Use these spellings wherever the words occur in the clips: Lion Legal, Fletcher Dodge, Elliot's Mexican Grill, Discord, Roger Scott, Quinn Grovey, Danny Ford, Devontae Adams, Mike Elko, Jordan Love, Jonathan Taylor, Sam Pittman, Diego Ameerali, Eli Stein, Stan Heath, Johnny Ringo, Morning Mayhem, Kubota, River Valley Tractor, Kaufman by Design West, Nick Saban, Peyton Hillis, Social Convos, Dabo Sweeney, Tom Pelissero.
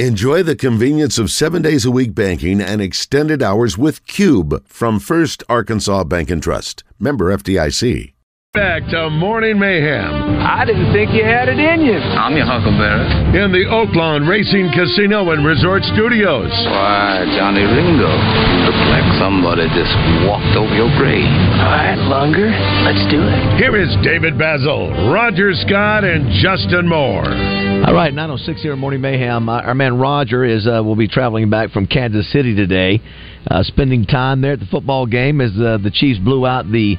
Enjoy the convenience of 7 days a week banking and extended hours with Cube from First Arkansas Bank and Trust. Member FDIC. Back to Morning Mayhem. I didn't think you had it in you. I'm your huckleberry. In the Oaklawn Racing Casino and Resort Studios. Why, Johnny Ringo, you look like somebody just walked over your grave. All right, Lunger, let's do it. Here is David Basil, Roger Scott, and Justin Moore. All right, 9:06 here at Morning Mayhem. Our man Roger will be traveling back from Kansas City today, spending time there at the football game as the Chiefs blew out the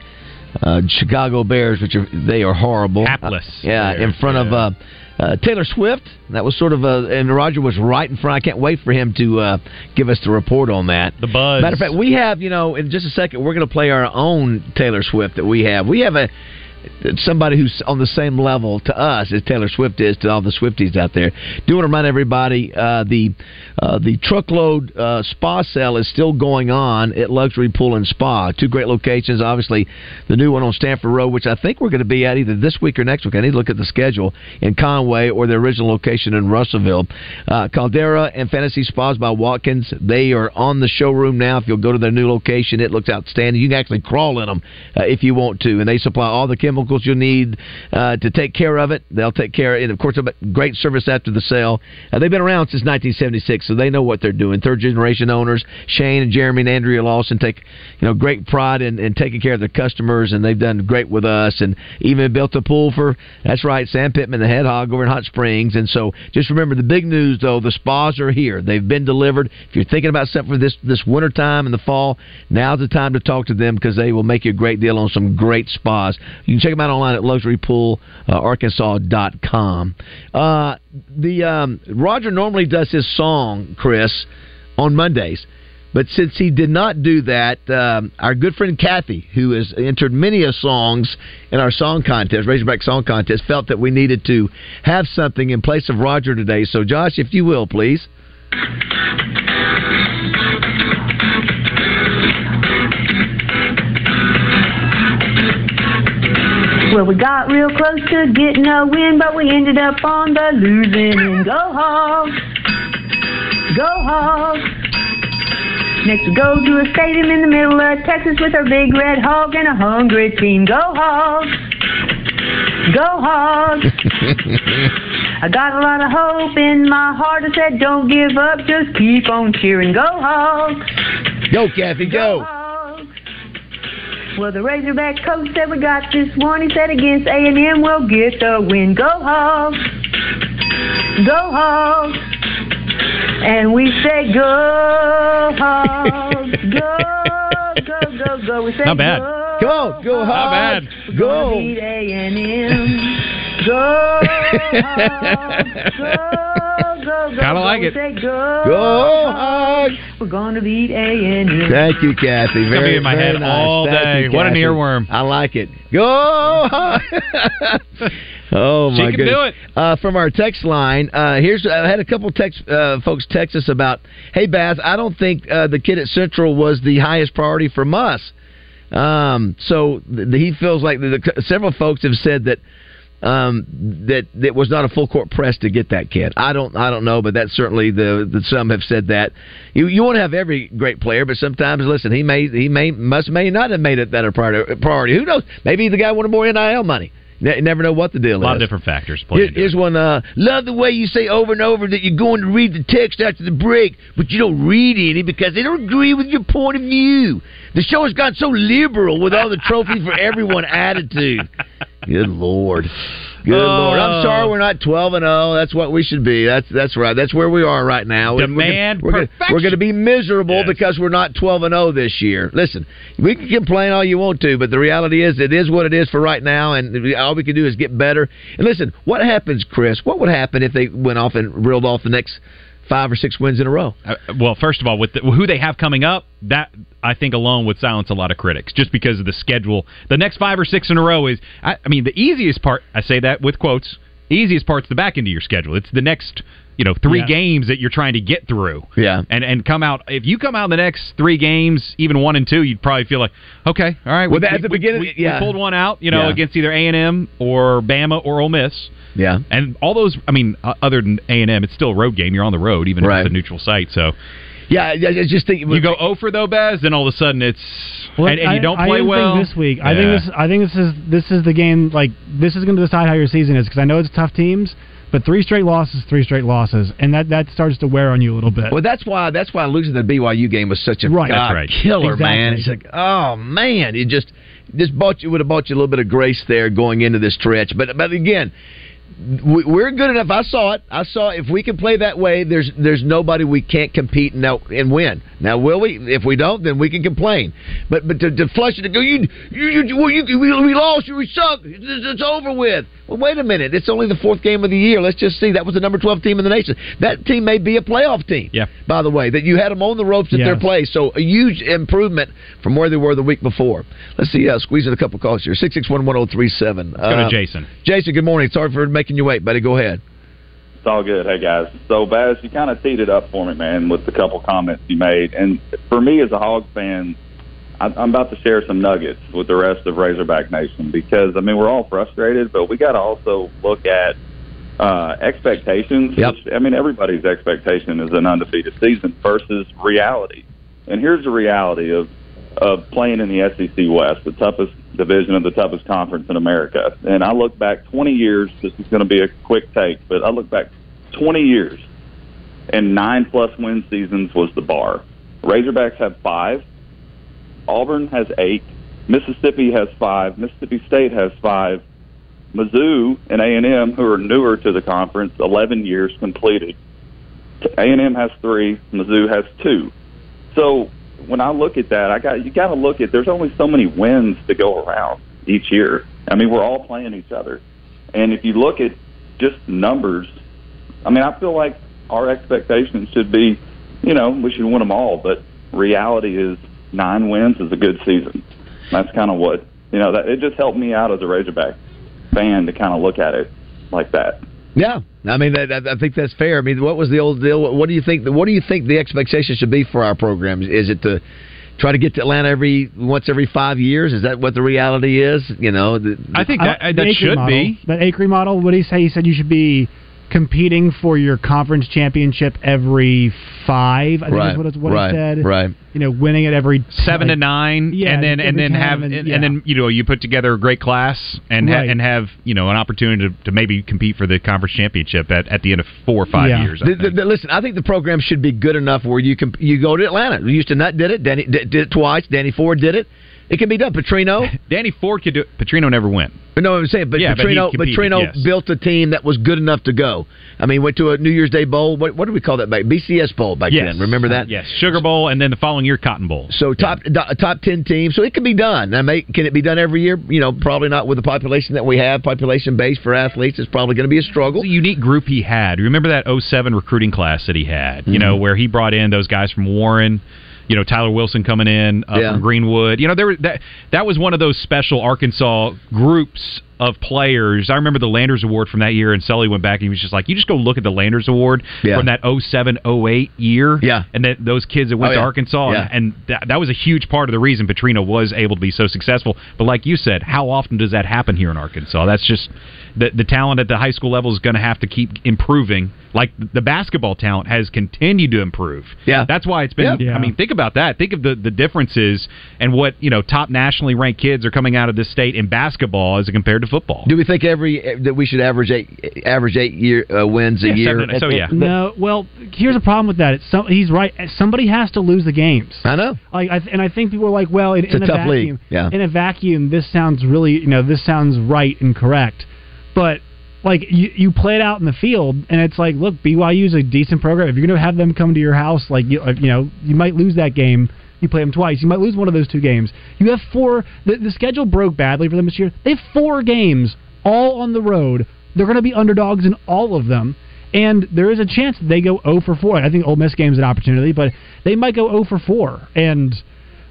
Chicago Bears, they are horrible. Hapless. In front of Taylor Swift. That was sort of and Roger was right in front. I can't wait for him to give us the report on that. The buzz. Matter of fact, we have, in just a second, we're going to play our own Taylor Swift that we have. We have somebody who's on the same level to us as Taylor Swift is to all the Swifties out there. Do want to remind everybody the truckload spa sale is still going on at Luxury Pool and Spa. Two great locations. Obviously, the new one on Stanford Road, which I think we're going to be at either this week or next week. I need to look at the schedule in Conway or the original location in Russellville. Caldera and Fantasy Spas by Watkins. They are on the showroom now. If you'll go to their new location, it looks outstanding. You can actually crawl in them if you want to, and they supply all the chemicals you'll need to take care of it. They'll take care of it. Of course, great service after the sale. They've been around since 1976, so they know what they're doing. Third-generation owners, Shane and Jeremy and Andrea Lawson, take great pride in taking care of their customers, and they've done great with us, and even built a pool for, that's right, Sam Pittman, the head hog over in Hot Springs. And so just remember the big news, though, the spas are here. They've been delivered. If you're thinking about something for this wintertime in the fall, now's the time to talk to them because they will make you a great deal on some great spas. You can check them out online at luxurypoolarkansas.com. Roger normally does his song, Chris, on Mondays. But since he did not do that, our good friend Kathy, who has entered many of songs in our song contest, Razorback Song Contest, felt that we needed to have something in place of Roger today. So, Josh, if you will, please. Well, we got real close to getting a win, but we ended up on the losing end. Go Hogs! Go Hogs! Next we go to a stadium in the middle of Texas with our big red hog and a hungry team. Go Hogs! Go Hogs! I got a lot of hope in my heart. I said, don't give up, just keep on cheering. Go Hogs! Go, Kathy, go! Go Hogs. Well, the Razorback coach said we got this one. He said against A&M we'll get the win. Go Hogs! Go Hogs! And we said go Hogs! Go, go, go. We said not bad. Go, go Hogs! Not bad. Go! We're gonna beat A&M. Go Hogs! Go, go, go. Kind of like it. Said, go, go Hogs! We're going to beat A&M. Thank you, Kathy. Very, it's going to be in my head all day. What an earworm. I like it. Go! Oh, my goodness. She can do it. From our text line, I had a couple folks text us about, hey, Bath, I don't think the kid at Central was the highest priority from us. So he feels like several folks have said that that was not a full court press to get that kid. I don't know, but that's certainly some have said that. You want to have every great player, but sometimes listen, he may not have made it that a priority. Who knows? Maybe the guy wanted more NIL money. You never know what the deal is. A lot of different factors. Here's one. Love the way you say over and over that you're going to read the text after the break, but you don't read any because they don't agree with your point of view. The show has gotten so liberal with all the trophy for everyone attitude. Good Lord. Good Lord. I'm sorry we're not 12-0. That's what we should be. That's right. That's where we are right now. Demand perfection. We're going to be miserable because we're not 12-0 this year. Listen, we can complain all you want to, but the reality is it is what it is for right now, and all we can do is get better. And listen, what happens, Chris? What would happen if they went off and reeled off the next 5 or 6 wins in a row? Well, first of all, with who they have coming up, that I think alone would silence a lot of critics just because of the schedule. The next 5 or 6 in a row is, I mean, the easiest part, I say that with quotes, easiest part's the back end of your schedule. It's the next three games that you're trying to get through. Yeah. And come out, if you come out in the next three games, even 1 and 2, you'd probably feel like, okay, all right, we pulled one out, against either A&M or Bama or Ole Miss. Yeah. And all those, I mean, other than A&M, it's still a road game. You're on the road, even if it's a neutral site, so... Yeah, I just think you go 0 for though, Baz, then all of a sudden it's you don't play well this week. Yeah. I think this is the game. Like, this is going to decide how your season is, because I know it's tough teams, but three straight losses, and that starts to wear on you a little bit. Well, that's why losing the BYU game was such a killer, exactly. Man. It's like, oh man, it just would have bought you a little bit of grace there going into this stretch. But again, we're good enough. I saw it. If we can play that way, there's nobody we can't compete and win. Now, will we? If we don't, then we can complain. But to flush it, to go, we lost, we suck, it's over with. Well, wait a minute. It's only the fourth game of the year. Let's just see. That was the number 12 team in the nation. That team may be a playoff team, by the way, that you had them on the ropes at their place. So a huge improvement from where they were the week before. Let's see. Squeeze in a couple calls here. 661-1037. Let's go to Jason. Jason, good morning. Sorry for making you wait, buddy. Go ahead. It's all good. Hey, guys. So, Baz, you kind of teed it up for me, man, with the couple comments you made. And for me as a Hog fan, I'm about to share some nuggets with the rest of Razorback Nation, because, I mean, we're all frustrated, but we got to also look at expectations. Yep. Which, I mean, everybody's expectation is an undefeated season versus reality. And here's the reality of playing in the SEC West, the toughest division of the toughest conference in America. And I look back 20 years, this is going to be a quick take, but I look back 20 years, and 9+ win seasons was the bar. Razorbacks have 5. Auburn has 8. Mississippi has 5. Mississippi State has 5. Mizzou and A&M, who are newer to the conference, 11 years completed. A&M has 3. Mizzou has 2. So when I look at that, you got to look at, there's only so many wins to go around each year. I mean, we're all playing each other. And if you look at just numbers, I mean, I feel like our expectations should be, we should win them all. But reality is 9 wins is a good season. That's kind of what, it just helped me out as a Razorback fan to kind of look at it like that. Yeah, I mean, I think that's fair. I mean, what was the old deal? What do you think? What do you think the expectation should be for our programs? Is it to try to get to Atlanta once every 5 years? Is that what the reality is? I think that should be that Acre model. What did he say? He said you should be competing for your conference championship every 5. I think that's what he said. Right. Winning it every 7 to 9, and then you put together a great class and have an opportunity to maybe compete for the conference championship at the end of 4 or 5 years. Listen, I think the program should be good enough where you go to Atlanta. Houston Nutt did it. Danny did it twice. Danny Ford did it. It can be done. Petrino. Danny Ford could do it. Petrino never went. But no, I'm saying, Petrino built a team that was good enough to go. I mean, went to a New Year's Day bowl. What do we call that back? BCS bowl back then. Remember that? Yes, Sugar Bowl, and then the following year Cotton Bowl. So top 10 team. So it can be done. Now, can it be done every year? Probably not with the population that we have. Population base for athletes is probably going to be a struggle. It's a unique group he had. Remember that 2007 recruiting class that he had? Mm-hmm. Where he brought in those guys from Warren. Tyler Wilson coming in from Greenwood. There were, that was one of those special Arkansas groups of players. I remember the Landers Award from that year, and Sully went back and he was just like, you just go look at the Landers Award from that 2007-2008 year. Yeah. And then those kids that went to Arkansas. Yeah. And that was a huge part of the reason Petrino was able to be so successful. But like you said, how often does that happen here in Arkansas? That's just the talent at the high school level is going to have to keep improving. Like the basketball talent has continued to improve. Yeah. That's why it's been, I mean, think about that. Think of the differences and what, top nationally ranked kids are coming out of this state in basketball as compared to football. Do we think that we should average eight wins a year? No. Well, here's a problem with that. He's right. Somebody has to lose the games. I know. And I think people are like, well, it's a tough league. Yeah. In a vacuum, this sounds really, this sounds right and correct. But like you play it out in the field, and it's like, look, BYU's a decent program. If you're going to have them come to your house, like you might lose that game. You play them twice. You might lose one of those 2 games. You have 4. The schedule broke badly for them this year. They have 4 games all on the road. They're going to be underdogs in all of them. And there is a chance that they go 0 for 4. I think Ole Miss game's an opportunity, but they might go 0 for 4. And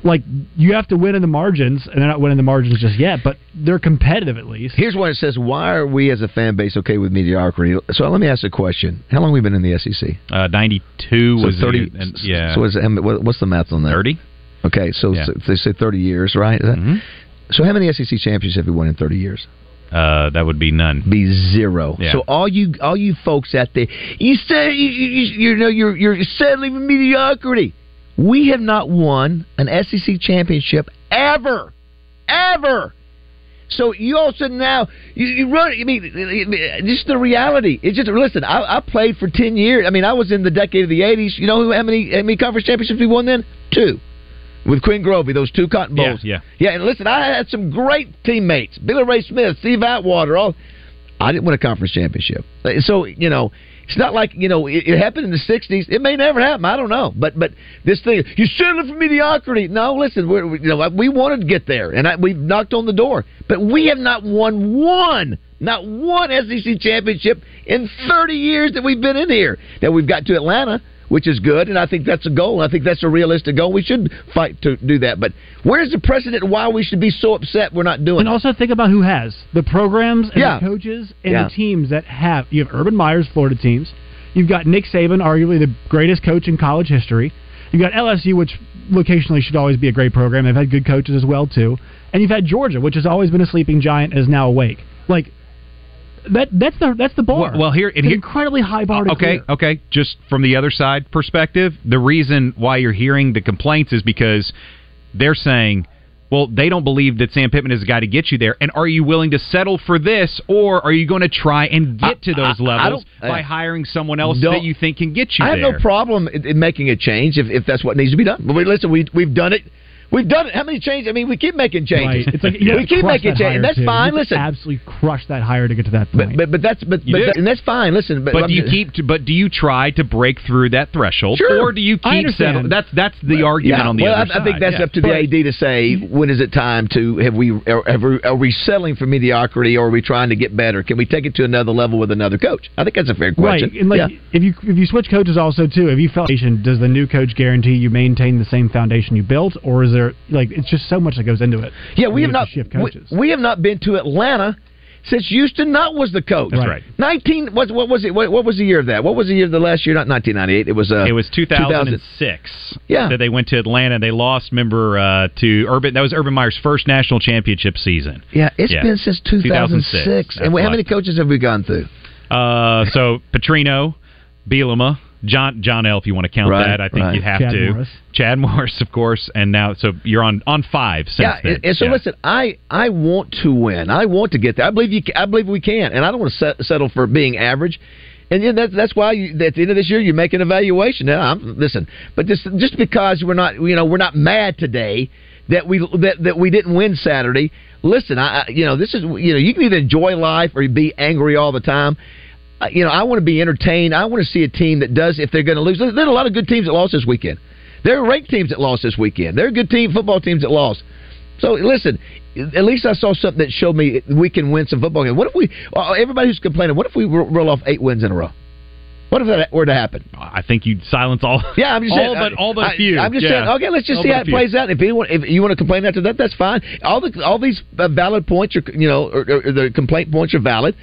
like, you have to win in the margins, and they're not winning the margins just yet, but they're competitive at least. Here's why it says, why are we as a fan base okay with mediocrity? So let me ask a question. How long have we been in the SEC? 92 so was 30. Yeah. So what's the math on that? 30. Okay, so they say 30 years, right? Mm-hmm. So how many SEC championships have we won in 30 years? That would be none. Be zero. Yeah. So all you folks out there, you're settling for mediocrity. We have not won an SEC championship ever. So you also now you run. I mean, just the reality. It's just listen. I played for 10 years. I mean, I was in the decade of the '80s. You know how many conference championships we won then? 2. With Quinn Grovey, those 2 Cotton Bowls. Yeah, and listen, I had some great teammates. Billy Ray Smith, Steve Atwater. I didn't win a conference championship. So, it's not like, it happened in the 60s. It may never happen. I don't know. But this thing, you settling for mediocrity. No, listen, we wanted to get there, and we've knocked on the door. But we have not won one SEC championship in 30 years that we've been in here. Now, we've got to Atlanta, which is good, and I think that's a goal. I think that's a realistic goal. We should fight to do that. But where's the precedent why we should be so upset we're not doing it? And also think about who has the programs and the coaches and the teams that have. You have Urban Meyer's Florida teams. You've got Nick Saban, arguably the greatest coach in college history. You've got LSU, which locationally should always be a great program. They've had good coaches as well, too. And you've had Georgia, which has always been a sleeping giant and is now awake. Like, That's the bar. Well, it's an incredibly high bar to clear. Okay. Just from the other side perspective, the reason why you're hearing the complaints is because they're saying, well, they don't believe that Sam Pittman is the guy to get you there. And are you willing to settle for this, or are you going to try and get to those levels by hiring someone else that you think can get you there? I have no problem in making a change if that's what needs to be done. But listen, we've done it. We've done it. How many changes? I mean, we keep making changes. Right. It's like, we keep making changes. And that's fine. You listen, absolutely crush that hire to get to that point. But that's fine. Listen, do you try to break through that threshold, or do you keep settling? That's the argument on the other side. I think that's up to the AD to say, when is it time to are we settling for mediocrity, or are we trying to get better? Can we take it to another level with another coach? I think that's a fair question. Right. And if you switch coaches also too, if you felt, does the new coach guarantee you maintain the same foundation you built, or is there? It's just so much that goes into it. Yeah, we have not been to Atlanta since Houston Nutt was the coach. That's right. What was it? What was the year of that? What was the year of the last year? Not 1998. It was 2006. Yeah, that they went to Atlanta. They lost. Remember to Urban. That was Urban Meyer's first national championship season. Yeah, it's been since 2006. And how many coaches have we gone through? So Petrino, Bielema. John L., if you want to count that, I think you have to. Chad Morris, of course, and now so you're on 5 since then. And so listen, I want to win. I want to get there. I believe we can, and I don't want to settle for being average. And that's why at the end of this year you make an evaluation. Now, listen, but just because we're not mad today that we didn't win Saturday. Listen, this is you can either enjoy life or be angry all the time. I want to be entertained. I want to see a team that does, if they're going to lose. There are a lot of good teams that lost this weekend. There are ranked teams that lost this weekend. There are good football teams that lost. So, listen, at least I saw something that showed me we can win some football games. What if everybody who's complaining, what if we roll off 8 wins in a row? What if that were to happen? I think you'd silence all. Yeah, I'm just saying, all but a few. I'm just saying. Okay, let's just see how it plays out. If you want to complain after that, that's fine. All these valid points, or the complaint points are valid.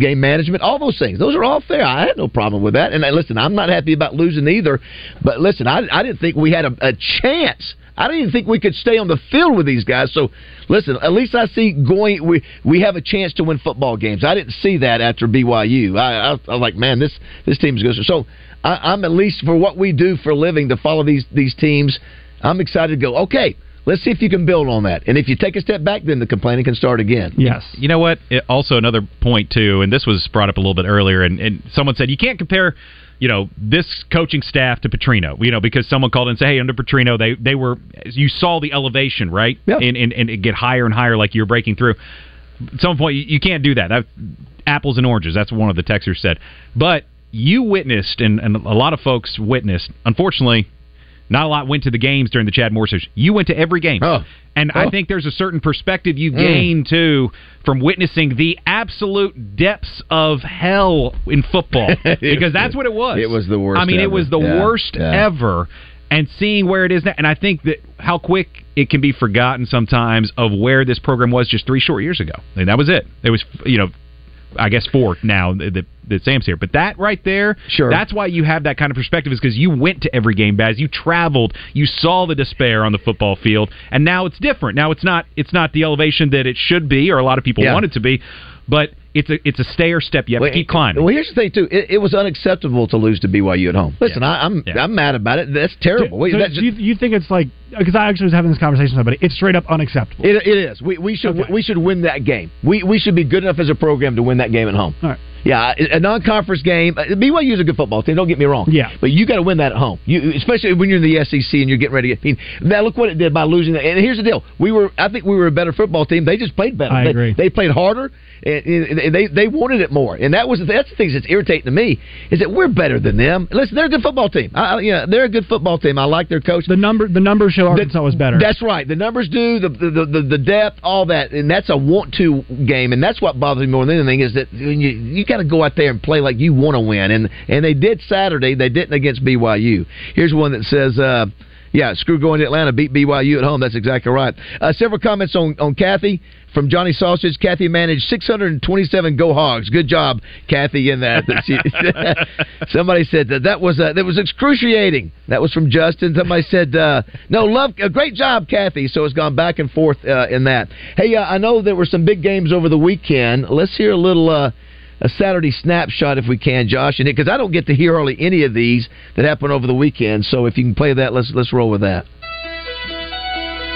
Game management, all those things, those are all fair. I had no problem with that. And listen, I'm not happy about losing either. But listen, I didn't think we had a chance. I didn't even think we could stay on the field with these guys. So, listen, at least I see we have a chance to win football games. I didn't see that after BYU. I was like, man, this team's good. So, I'm at least, for what we do for a living, to follow these teams, I'm excited to go, okay, let's see if you can build on that. And if you take a step back, then the complaining can start again. Yes. You know what? Also, another point, too, and this was brought up a little bit earlier, and someone said, you can't compare this coaching staff to Petrino, because someone called and said, hey, under Petrino, they were, you saw the elevation, right? Yep. And it get higher and higher, like you were breaking through. At some point, you can't do that. Apples and oranges, that's what one of the texters said. But you witnessed, and a lot of folks witnessed, unfortunately, not a lot went to the games during the Chad Morris series. You went to every game. Oh. And I think there's a certain perspective you gain, too, from witnessing the absolute depths of hell in football. Because that's what it was. It was the worst ever. I mean, it was the worst ever. and seeing where it is now. And I think that how quick it can be forgotten sometimes of where this program was just 3 short years ago. I mean, that was it. It was, you know, I guess 4 now that Sam's here. But that right there, sure. That's why you have that kind of perspective, is because you went to every game, Baz. You traveled. You saw the despair on the football field. And now it's different. Now it's not the elevation that it should be, or a lot of people want it to be. But it's a stay or step. You have to keep climbing. Well, here's the thing, too. It was unacceptable to lose to BYU at home. Listen, I'm mad about it. That's terrible. Do you think it's like... Because I actually was having this conversation with somebody. It's straight up unacceptable. It is. We should win that game. We should be good enough as a program to win that game at home. All right. Yeah, a non-conference game. BYU is a good football team. Don't get me wrong. Yeah. But you got to win that at home, especially when you're in the SEC and you're getting ready to get. Now look what it did by losing. And here's the deal: I think we were a better football team. They just played better. I agree. They played harder. And they wanted it more. And that's the thing that's irritating to me, is that we're better than them. Listen, they're a good football team. They're a good football team. I like their coach. The numbers show Arkansas was better. That's right. The numbers do. The depth, all that, and that's a want-to game. And that's what bothers me more than anything, is that you got to go out there and play like you want to win. And they did Saturday. They didn't against BYU. Here's one that says, screw going to Atlanta, beat BYU at home. That's exactly right. Several comments on Kathy from Johnny Sausage. Kathy managed 627 Go Hogs. Good job, Kathy, in that. Somebody said that was excruciating. That was from Justin. Somebody said, great job, Kathy. So it's gone back and forth in that. Hey, I know there were some big games over the weekend. Let's hear a little... a Saturday snapshot, if we can, Josh, and it, because I don't get to hear hardly any of these that happen over the weekend. So if you can play that, let's roll with that.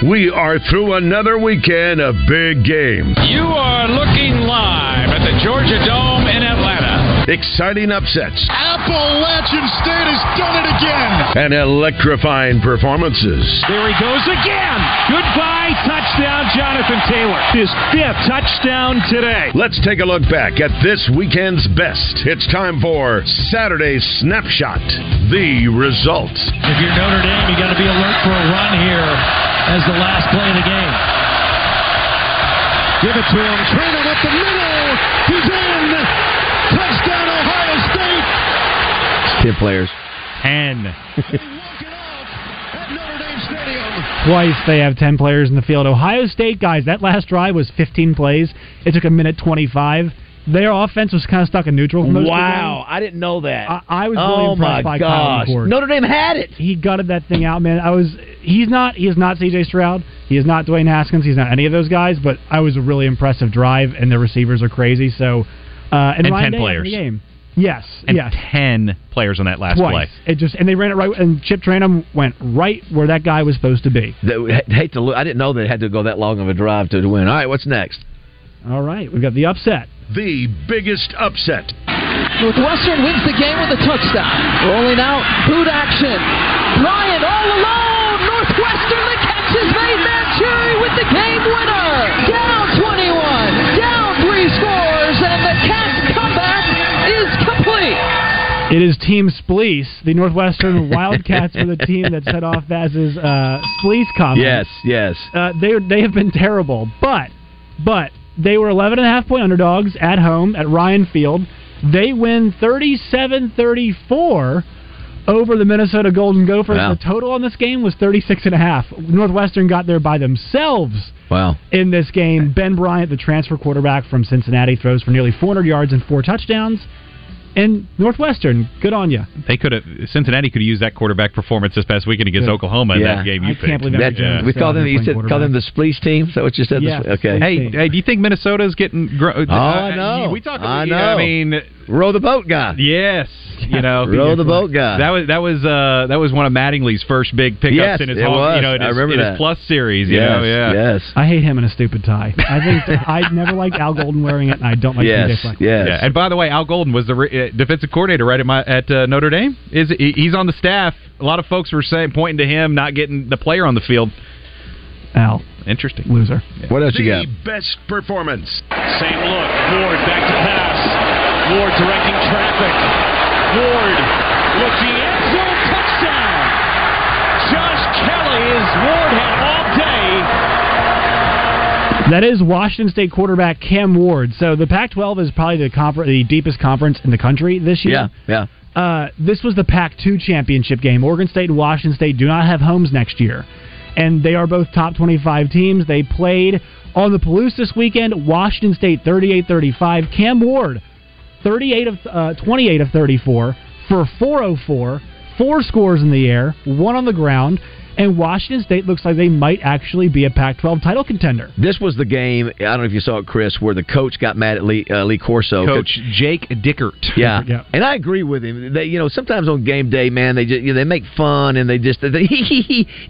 We are through another weekend of big games. You are looking live at the Georgia Dome in Atlanta. Exciting upsets. Appalachian State has done it again. And electrifying performances. There he goes again. Goodbye, touchdown, Jonathan Taylor. His 5th touchdown today. Let's take a look back at this weekend's best. It's time for Saturday Snapshot. The results. If you're Notre Dame, you got to be alert for a run here as the last play of the game. Give it to him. Turner up the middle. He's in. Touchdown, Ohio State. It's 10 players. 10. Twice they have 10 players in the field. Ohio State, guys, that last drive was 15 plays. It took a minute 25. Their offense was kind of stuck in neutral. Wow, I didn't know that. I was really impressed by Kyle McCord. Notre Dame had it. He gutted that thing out, man. He is not C.J. Stroud. He is not Dwayne Haskins. He's not any of those guys. But I was a really impressive drive, and the receivers are crazy. So, and 10 players in the game. Yes, and 10 players on that last Twice. Play. And they ran it right, and Chip Tranum went right where that guy was supposed to be. I didn't know they had to go that long of a drive to win. All right, what's next? All right, we've got the upset. The biggest upset. Northwestern wins the game with a touchdown. Rolling out, boot action. Bryant all alone. Northwestern, the catch is made. Mancheri with the game winner. Down 21, down 3 scores, and the Cats' comeback is complete. It is Team Spleece, the Northwestern Wildcats, were the team that set off Vaz's Spleece comment. Yes. They have been terrible, but. They were 11.5-point underdogs at home at Ryan Field. They win 37-34 over the Minnesota Golden Gophers. Wow. The total on this game was 36.5. Northwestern got there by themselves. Wow. In this game. Ben Bryant, the transfer quarterback from Cincinnati, throws for nearly 400 yards and 4 touchdowns. And Northwestern, good on you. Cincinnati could have used that quarterback performance this past weekend against Oklahoma in that game. I can't believe that. Yeah. We call them the Spleece team. Is that what you said? Yeah. Okay. Hey, do you think Minnesota's getting? I know. We talk. I know. I mean, row the boat guy. Yes. You know, row the boat guy. That was one of Mattingly's first big pickups in his home. Was. You know, in his Plus series. Yes. I hate him in a stupid tie. I think I never liked Al Golden wearing it, and I don't like TJ Fleck. Yes. And by the way, Al Golden was the defensive coordinator right at Notre Dame. He's on the staff. A lot of folks were pointing to him not getting the player on the field. Al. Interesting. Loser. Yeah. What else you got? The best performance. Same look. Ward back to pass. Ward directing traffic. Ward looking at zone touchdown. Josh Kelly is Ward had all day. That is Washington State quarterback Cam Ward. So the Pac-12 is probably the deepest conference in the country this year. Yeah. This was the Pac-2 championship game. Oregon State and Washington State do not have homes next year. And they are both top 25 teams. They played on the Palouse this weekend. Washington State 38-35. Cam Ward 28 of 34 for 404. 4 scores in the air, 1 on the ground. And Washington State looks like they might actually be a Pac-12 title contender. This was the game, I don't know if you saw it, Chris, where the coach got mad at Lee Corso. Coach Jake Dickert. Yeah. And I agree with him. They, sometimes on game day, man, they just, they make fun and they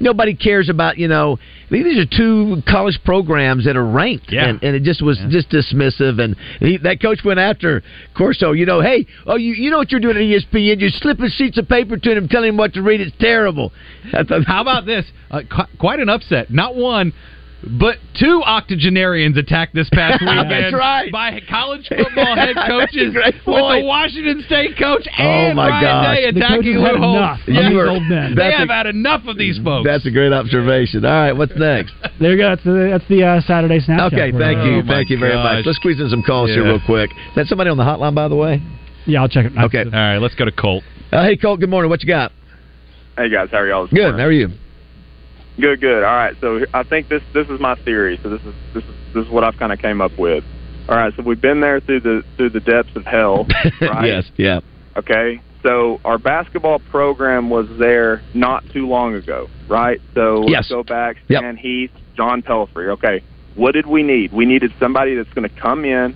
nobody cares about, these are two college programs that are ranked. Yeah. And it just was just dismissive. And that coach went after Corso, hey, you know what you're doing at ESPN? You're slipping sheets of paper to him, telling him what to read. It's terrible. How about this? Quite an upset. Not one, but two octogenarians attacked this past weekend. That's right. By college football head coaches with the Washington State coach and Ryan Day attacking Lou Holtz. They have had enough of these folks. That's a great observation. All right, what's next? There you go. That's the Saturday Snapchat. Okay, thank you very much. Let's squeeze in some calls here real quick. Is that somebody on the hotline, by the way? Yeah, I'll check it. Okay. All right, let's go to Colt. Hey, Colt, good morning. What you got? Hey, guys. How are y'all? Good. How are you? Good. All right. So I think this is my theory. So this is what I've kind of came up with. All right. So we've been there through the depths of hell. Right? Yes. Yeah. Okay. So our basketball program was there not too long ago, right? So let's go back. Stan Heath, John Pelfrey. Okay. What did we need? We needed somebody that's going to come in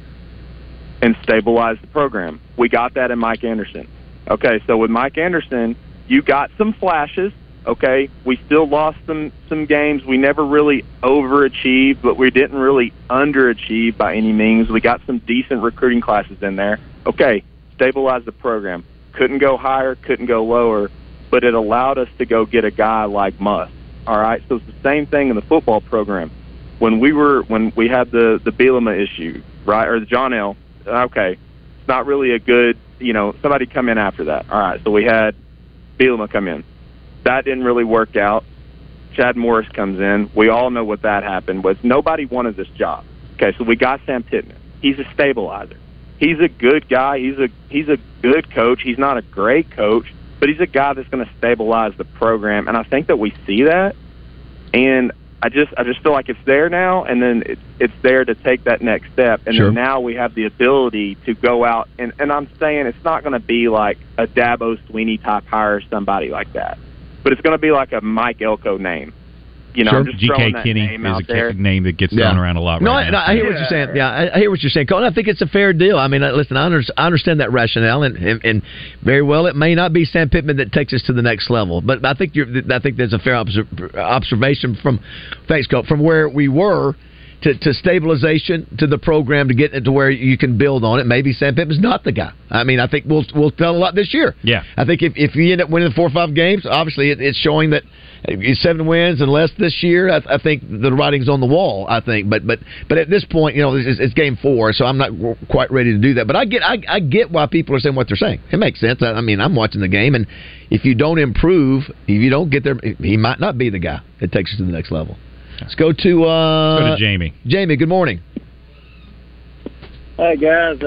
and stabilize the program. We got that in Mike Anderson. Okay. So with Mike Anderson, you got some flashes. Okay, we still lost some games. We never really overachieved, but we didn't really underachieve by any means. We got some decent recruiting classes in there. Okay, stabilized the program. Couldn't go higher, couldn't go lower, but it allowed us to go get a guy like Musk. All right, so it's the same thing in the football program. When we had the Bielema issue, right, or the John L., okay, it's not really a good, somebody come in after that. All right, so we had Bielema come in. That didn't really work out. Chad Morris comes in. We all know what that happened was. Nobody wanted this job. Okay, so we got Sam Pittman. He's a stabilizer. He's a good guy. He's a good coach. He's not a great coach, but he's a guy that's going to stabilize the program. And I think that we see that. And I just feel like it's there now, and then it's there to take that next step. And then now we have the ability to go out. And I'm saying it's not going to be like a Dabo Sweeney type hire, somebody like that. But it's going to be like a Mike Elko name. I'm just G.K. Kinney is a name that gets thrown around a lot. I hear what you're saying. Yeah, I hear what you're saying, Cole. I think it's a fair deal. I mean, listen, I understand that rationale, and very well, it may not be Sam Pittman that takes us to the next level. But I think there's a fair observation from, thanks, Cole, from where we were. To stabilization, to the program, to get it to where you can build on it. Maybe Sam Pittman's not the guy. I mean, I think we'll tell a lot this year. Yeah. I think if you end up winning 4 or 5 games, obviously it's showing that 7 wins and less this year. I think the writing's on the wall. I think, but at this point, it's game 4, so I'm not quite ready to do that. But I get why people are saying what they're saying. It makes sense. I mean, I'm watching the game, and if you don't improve, if you don't get there, he might not be the guy that takes us to the next level. Let's go to Jamie. Jamie, good morning. Hey guys,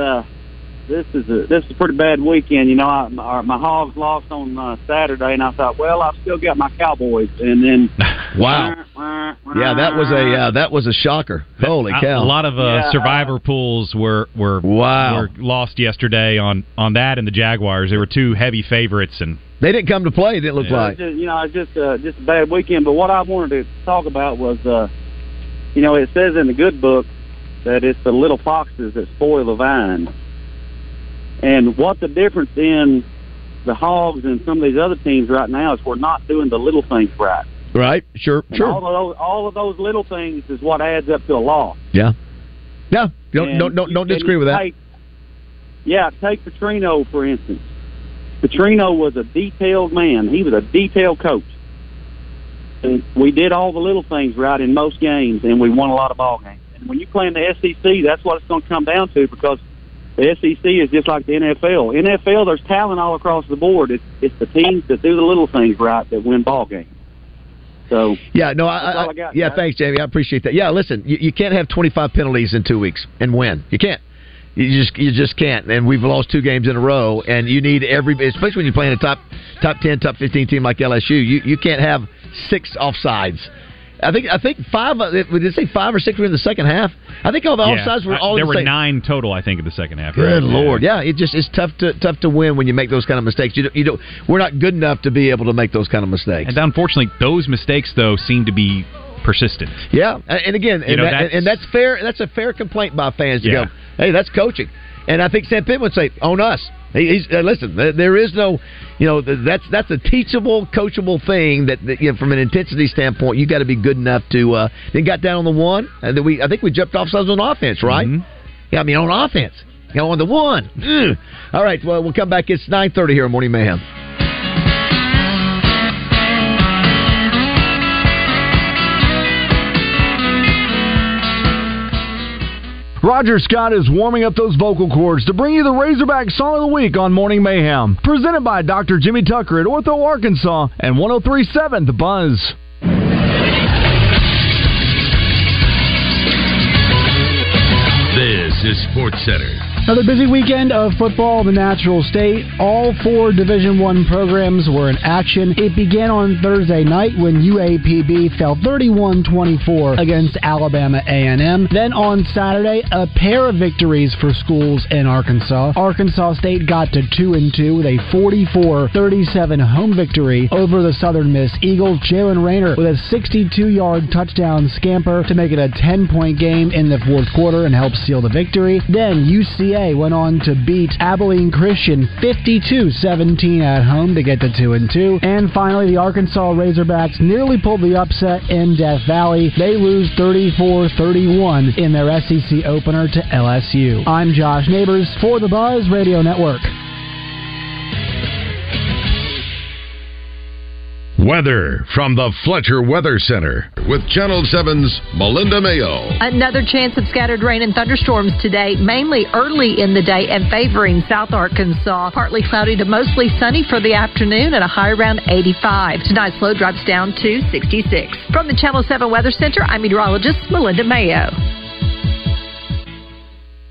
this is a pretty bad weekend. My Hogs lost on Saturday, and I thought, well, I've still got my Cowboys, and then wow, yeah, that was a shocker. Holy cow! A lot of survivor pools were lost yesterday on that and the Jaguars. They were two heavy favorites, and they didn't come to play. It didn't look like. It's just a bad weekend. But what I wanted to talk about was, it says in the good book that it's the little foxes that spoil the vine. And what the difference in the Hogs and some of these other teams right now is we're not doing the little things right. Right. Sure. All of those little things is what adds up to a loss. Yeah. Yeah. Don't disagree with that. Take Petrino, for instance. Petrino was a detailed man. He was a detailed coach. And we did all the little things right in most games, and we won a lot of ball games. And when you play in the SEC, that's what it's going to come down to, because the SEC is just like the NFL. NFL, there's talent all across the board. It's the teams that do the little things right that win ball games. So thanks, Jamie. I appreciate that. Yeah, listen, you can't have 25 penalties in 2 weeks and win. You can't. You just can't. And we've lost two games in a row. And you need every, especially when you're playing a top 10, top 15 team like LSU. You can't have six offsides. I think five. Did it say 5 or 6 were in the second half? I think all the offsides were all. There were 9 total, I think, in the second half. Good Lord, yeah. It just it's tough to win when you make those kind of mistakes. You don't. We're not good enough to be able to make those kind of mistakes. And unfortunately, those mistakes though seem to be persistent. Yeah, and again, that's fair. That's a fair complaint by fans to go, hey, that's coaching. And I think Sam Pittman would say, on us. Listen, there is no, that's a teachable, coachable thing that from an intensity standpoint, you got to be good enough to. Then got down on the one, and then I think we jumped offsides on offense, right? Mm-hmm. Yeah, I mean on offense, on the one. Mm. All right, well we'll come back. It's 9:30 here on Morning Mayhem. Roger Scott is warming up those vocal cords to bring you the Razorback Song of the Week on Morning Mayhem. Presented by Dr. Jimmy Tucker at Ortho Arkansas and 103.7 The Buzz. This is Sports Center. Another busy weekend of football in the Natural State. All 4 Division I programs were in action. It began on Thursday night when UAPB fell 31-24 against Alabama A&M. Then on Saturday, a pair of victories for schools in Arkansas. Arkansas State got to 2-2 with a 44-37 home victory over the Southern Miss Eagles. Jalen Raynor with a 62-yard touchdown scamper to make it a 10-point game in the fourth quarter and help seal the victory. Then UCA went on to beat Abilene Christian 52-17 at home to get to 2-2. And finally, the Arkansas Razorbacks nearly pulled the upset in Death Valley. They lose 34-31 in their SEC opener to LSU. I'm Josh Neighbors for the Buzz Radio Network. Weather from the Fletcher Weather Center with Channel 7's Melinda Mayo. Another chance of scattered rain and thunderstorms today, mainly early in the day and favoring South Arkansas. Partly cloudy to mostly sunny for the afternoon and a high around 85. Tonight's low drops down to 66. From the Channel 7 Weather Center, I'm meteorologist Melinda Mayo.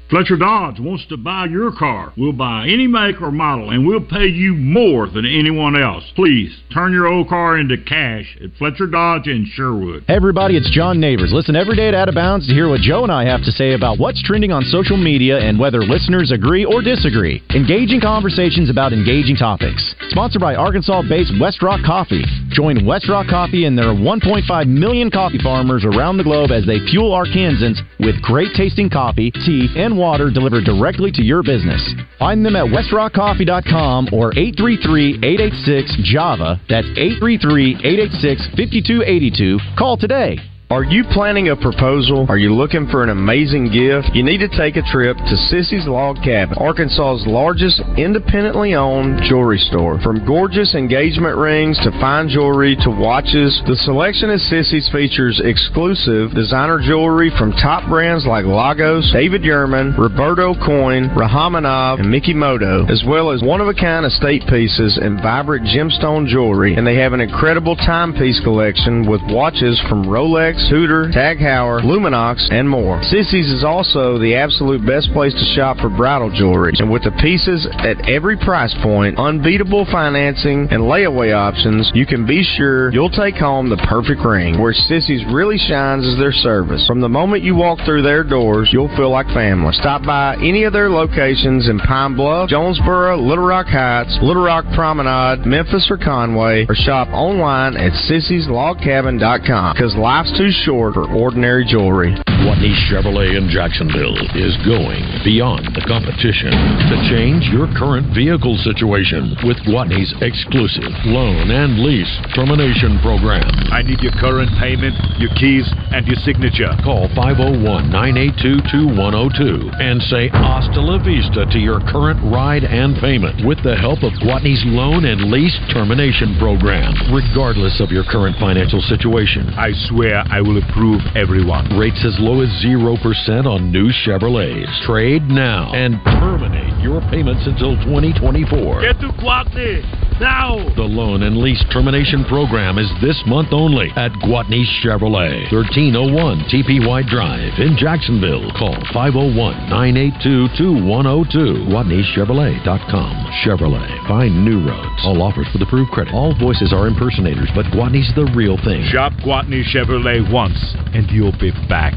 Fletcher Dodge wants to buy your car. We'll buy any make or model, and we'll pay you more than anyone else. Please, turn your old car into cash at Fletcher Dodge in Sherwood. Hey everybody, it's John Neighbors. Listen every day at Out of Bounds to hear what Joe and I have to say about what's trending on social media and whether listeners agree or disagree. Engaging conversations about engaging topics. Sponsored by Arkansas-based West Rock Coffee. Join West Rock Coffee and their 1.5 million coffee farmers around the globe as they fuel Arkansans with great-tasting coffee, tea, and water delivered directly to your business. Find them at westrockcoffee.com or 833-886-JAVA. That's 833-886-5282. Call today. Are you planning a proposal? Are you looking for an amazing gift? You need to take a trip to Sissy's Log Cabin, Arkansas's largest independently owned jewelry store. From gorgeous engagement rings to fine jewelry to watches, the selection at Sissy's features exclusive designer jewelry from top brands like Lagos, David Yurman, Roberto Coin, Rahamanov, and Mikimoto, as well as one-of-a-kind estate pieces and vibrant gemstone jewelry. And they have an incredible timepiece collection with watches from Rolex, Hooter, Tag Heuer, Luminox, and more. Sissy's is also the absolute best place to shop for bridal jewelry. And with the pieces at every price point, unbeatable financing, and layaway options, you can be sure you'll take home the perfect ring. Where Sissy's really shines is their service. From the moment you walk through their doors, you'll feel like family. Stop by any of their locations in Pine Bluff, Jonesboro, Little Rock Heights, Little Rock Promenade, Memphis, or Conway, or shop online at sissyslogcabin.com. Because life's too short for ordinary jewelry. Guatney Chevrolet in Jacksonville is going beyond the competition to change your current vehicle situation with Guatney's exclusive loan and lease termination program. I need your current payment, your keys, and your signature. Call 501-982-2102 and say hasta la vista to your current ride and payment with the help of Guatney's loan and lease termination program, regardless of your current financial situation. I swear I will approve everyone. Rates as low as 0% on new Chevrolets. Trade now and terminate your payments until 2024. Get to Guatney now! The loan and lease termination program is this month only at Guatney Chevrolet, 1301 TPY Drive in Jacksonville. Call 501-982-2102, GuatneyChevrolet.com. Chevrolet, find new roads. All offers with approved credit. All voices are impersonators, but Guatney's the real thing. Shop Guatney Chevrolet once, and you'll be back.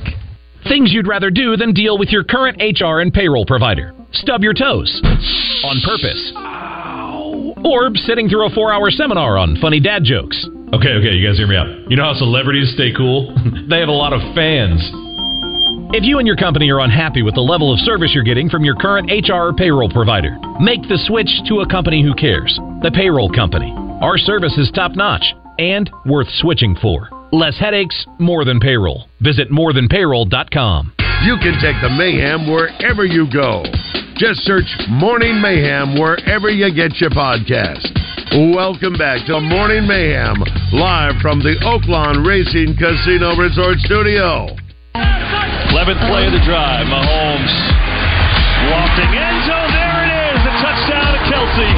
Things you'd rather do than deal with your current HR and payroll provider. Stub your toes on purpose. Ow. Or sitting through a 4-hour seminar on funny dad jokes. Okay, you guys hear me out. You know how celebrities stay cool? They have a lot of fans. If you and your company are unhappy with the level of service you're getting from your current HR or payroll provider, make the switch to a company who cares. The Payroll Company. Our service is top-notch and worth switching for. Less headaches, more than payroll. Visit morethanpayroll.com. You can take the Mayhem wherever you go. Just search Morning Mayhem wherever you get your podcast. Welcome back to Morning Mayhem, live from the Oaklawn Racing Casino Resort Studio. 11th play of the drive, Mahomes lofting end zone. There it is, the touchdown to Kelsey.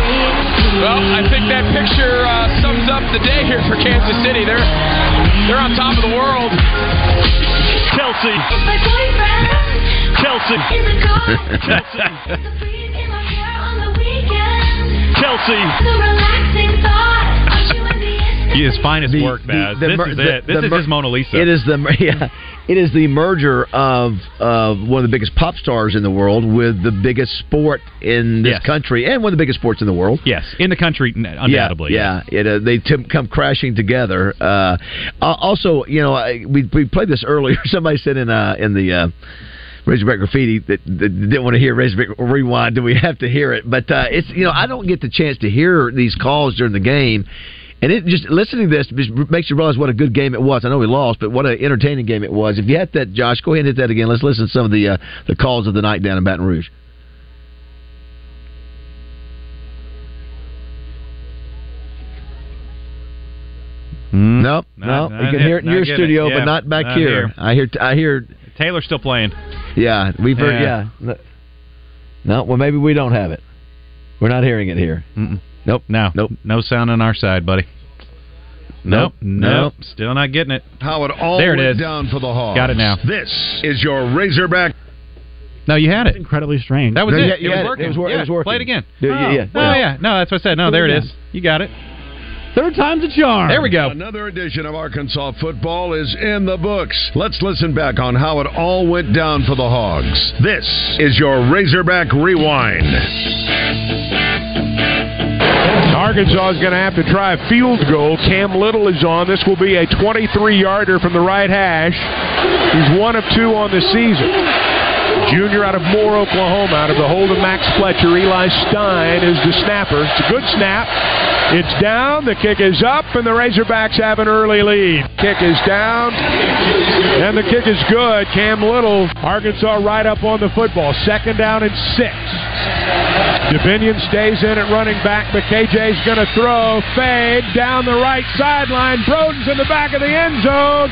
Well, I think that picture sums up the day here for Kansas City. They're on top of the world. Kelsey. My boyfriend. Kelsey. Kelsey. The relaxing thought. He is fine as work, Baz. This is his Mona Lisa. It is the merger of one of the biggest pop stars in the world with the biggest sport in this country, and one of the biggest sports in the world. Yes, in the country, undoubtedly. Yeah. They come crashing together. Also, we played this earlier. Somebody said in the Razorback Graffiti that didn't want to hear Razorback Rewind. Do we have to hear it? But it's I don't get the chance to hear these calls during the game. And it just listening to this just makes you realize what a good game it was. I know we lost, but what an entertaining game it was. If you had that, Josh, go ahead and hit that again. Let's listen to some of the calls of the night down in Baton Rouge. No. You can hear it in your studio, but not back here. I hear Taylor's still playing. Yeah, we've heard. Yeah. No, well, maybe we don't have it. We're not hearing it here. Mm-mm. Nope. No sound on our side, buddy. Nope. Still not getting it. How it all there it went is. Down for the Hogs. Got it now. This is your Razorback. No, you had it. That's incredibly strange. That was it. It was working. It was working. Play it again. Yeah. No, that's what I said. No, there it is. You got it. Third time's a charm. There we go. Another edition of Arkansas Football is in the books. Let's listen back on how it all went down for the Hogs. This is your Razorback Rewind. Arkansas is going to have to try a field goal. Cam Little is on. This will be a 23-yarder from the right hash. He's 1 of 2 on the season. Junior out of Moore, Oklahoma, out of the hold of Max Fletcher. Eli Stein is the snapper. It's a good snap. It's down. The kick is up, and the Razorbacks have an early lead. Kick is down, and the kick is good. Cam Little, Arkansas right up on the football. 2nd down and 6. Dominion stays in at running back, but KJ's going to throw. Fade down the right sideline. Broden's in the back of the end zone.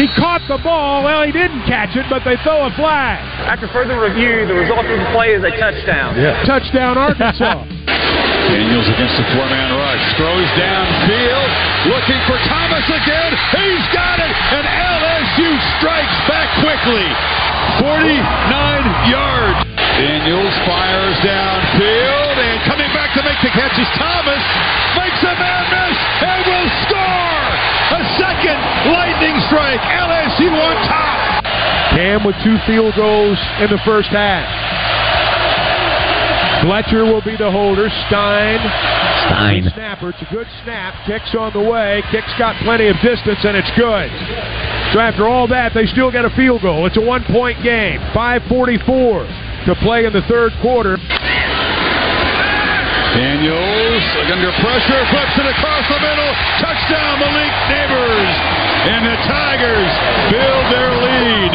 He caught the ball. Well, he didn't catch it, but they throw a flag. After further review, the result of the play is a touchdown. Yeah. Touchdown, Arkansas. Daniels against the 4-man rush. Throws downfield. Looking for Thomas again. He's got it. And LSU strikes back quickly. 49 yards. Daniels fires downfield, and coming back to make the catch is Thomas. Makes a man miss and will score! A second lightning strike. LSU on top. Cam with 2 field goals in the first half. Fletcher will be the holder. Stein. Good snapper. It's a good snap. Kick's on the way. Kick's got plenty of distance, and it's good. So after all that, they still get a field goal. It's a 1-point game. 5:44. To play in the third quarter. Daniels under pressure, flips it across the middle. Touchdown, Malik Neighbors. And the Tigers build their lead.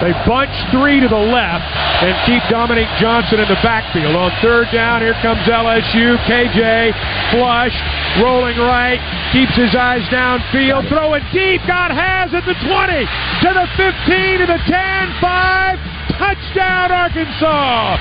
They bunch 3 to the left and keep Dominique Johnson in the backfield. On 3rd down, here comes LSU. KJ, flush, rolling right, keeps his eyes downfield, throwing deep, got Has at the 20, to the 15, to the 10, 5. Touchdown, Arkansas!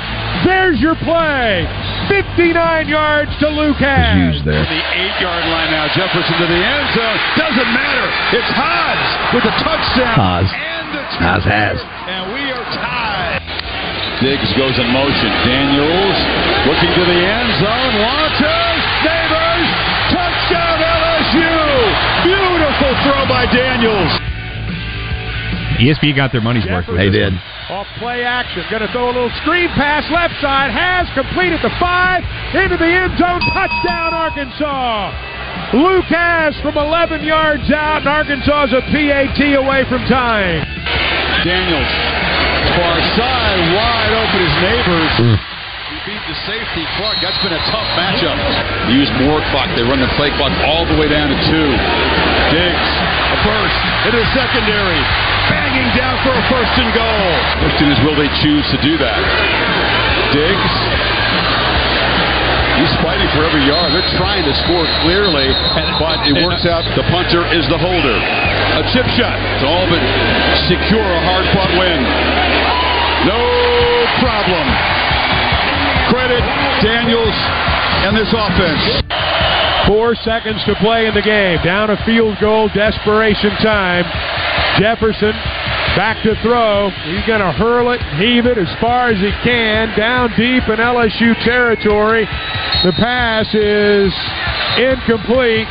There's your play. 59 yards to Lucas. Used there. The 8-yard line now. Jefferson to the end zone. Doesn't matter. It's Hodge with a touchdown. Hodge. And the Hodge has. And we are tied. Diggs goes in motion. Daniels looking to the end zone. Launches. Neighbors. Touchdown LSU. Beautiful throw by Daniels. ESPN got their money's worth. They did. Off play action. Going to throw a little screen pass. Left side. Has completed the 5. Into the end zone. Touchdown, Arkansas. Lucas from 11 yards out. And Arkansas is a PAT away from tying. Daniels. Far side. Wide open. His neighbors. He beat the safety. Clark. That's been a tough matchup. They use more clock. They run the play clock all the way down to 2. Diggs. A burst. Into the secondary. Banging down for a first and goal. Question is, will they choose to do that? Diggs. He's fighting for every yard. They're trying to score clearly, but it works out. The punter is the holder. A chip shot to all but secure a hard-fought win. No problem. Credit Daniels and this offense. 4 seconds to play in the game. Down a field goal, desperation time. Jefferson back to throw. He's going to hurl it, heave it as far as he can. Down deep in LSU territory. The pass is incomplete.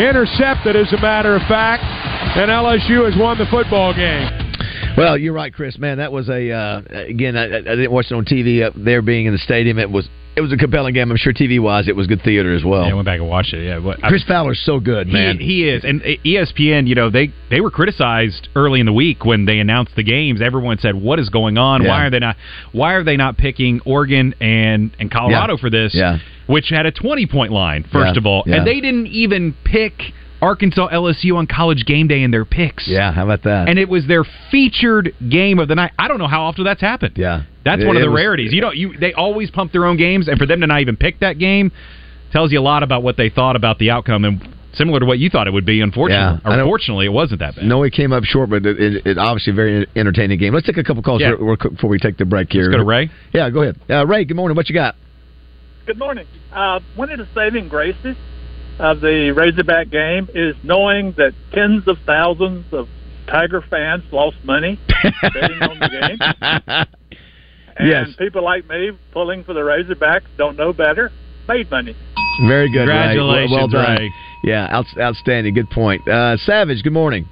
Intercepted, as a matter of fact. And LSU has won the football game. Well, you're right, Chris. Man, that was a, again, I didn't watch it on TV up there being in the stadium. It was a compelling game. I'm sure TV-wise it was good theater as well. Yeah, I went back and watched it. Yeah, Chris Fowler's so good, man. He is. And ESPN, you know, they were criticized early in the week when they announced the games. Everyone said, what is going on? Yeah. Why are they not picking Oregon and Colorado for this, which had a 20-point line, first of all. Yeah. And they didn't even pick Arkansas LSU on College Game Day in their picks. Yeah, how about that? And it was their featured game of the night. I don't know how often that's happened. Yeah. That's one of the rarities. You know, they always pump their own games, and for them to not even pick that game tells you a lot about what they thought about the outcome, and similar to what you thought it would be, unfortunately. Yeah, unfortunately, it wasn't that bad. No, it came up short, but it obviously a very entertaining game. Let's take a couple calls before we take the break here. Let's go to Ray. Yeah, go ahead. Ray, good morning. What you got? Good morning. One of the saving graces of the Razorback game is knowing that tens of thousands of Tiger fans lost money betting on the game. And people like me pulling for the Razorbacks, don't know better, made money. Very good, congratulations, Ray. Well done. Ray. Yeah, outstanding. Good point. Savage, good morning.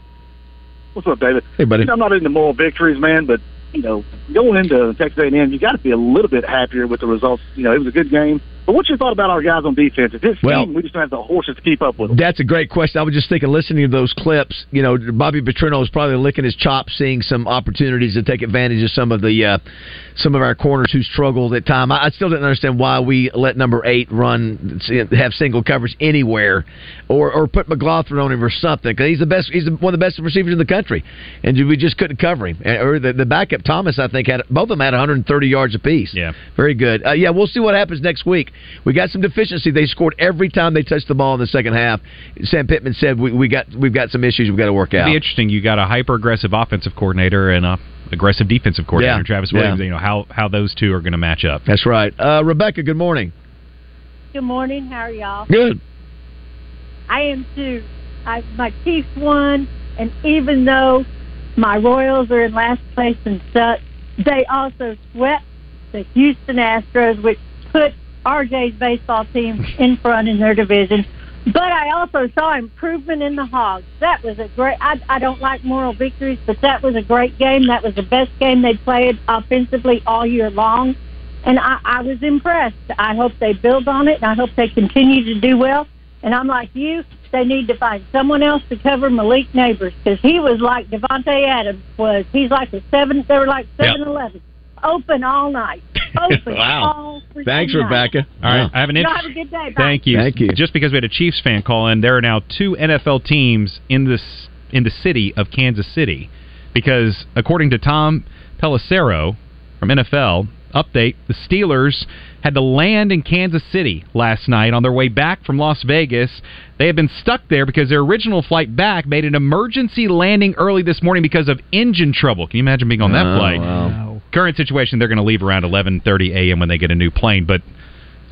What's up, David? Hey, buddy. You know, I'm not into moral victories, man, but, you know, going into Texas A&M, you got to be a little bit happier with the results. You know, it was a good game. But what's your thought about our guys on defense? At this team, we just don't have the horses to keep up with them. That's a great question. I was just thinking, listening to those clips, you know, Bobby Petrino is probably licking his chops, seeing some opportunities to take advantage of some of our corners who struggled at time. I still didn't understand why we let number 8 run, have single coverage anywhere, or put McLaughlin on him or something. Cause he's the best. He's one of the best receivers in the country, and we just couldn't cover him. Or the backup Thomas, I think, had both of them had 130 yards apiece. Yeah, very good. Yeah, we'll see what happens next week. We got some deficiency. They scored every time they touched the ball in the second half. Sam Pittman said, we've got some issues we've got to work out. It'll be interesting. You got a hyper-aggressive offensive coordinator and an aggressive defensive coordinator, Travis Williams. Yeah. You know how those two are going to match up. That's right. Rebecca, good morning. Good morning. How are y'all? Good. I am, too. My Chiefs won, and even though my Royals are in last place and such, they also swept the Houston Astros, which put RJ's baseball team in front in their division. But I also saw improvement in the Hogs. That was a great... I don't like moral victories, but that was a great game. That was the best game they played offensively all year long. And I was impressed. I hope they build on it, and I hope they continue to do well. And I'm like you, they need to find someone else to cover Malik Neighbors, because he was like Devontae Adams was. He's like a 7... They were like 7-11. Yep. Open all night. Open all freaking night. Thanks, Rebecca. All right. I have an interest. Have a good day. Bye. Thank you. Just because we had a Chiefs fan call in, there are now 2 NFL teams in the city of Kansas City, because according to Tom Pelissero from NFL Update, the Steelers had to land in Kansas City last night on their way back from Las Vegas. They had been stuck there because their original flight back made an emergency landing early this morning because of engine trouble. Can you imagine being on that flight? Wow. current situation, they're going to leave around 11:30 a.m. when they get a new plane. But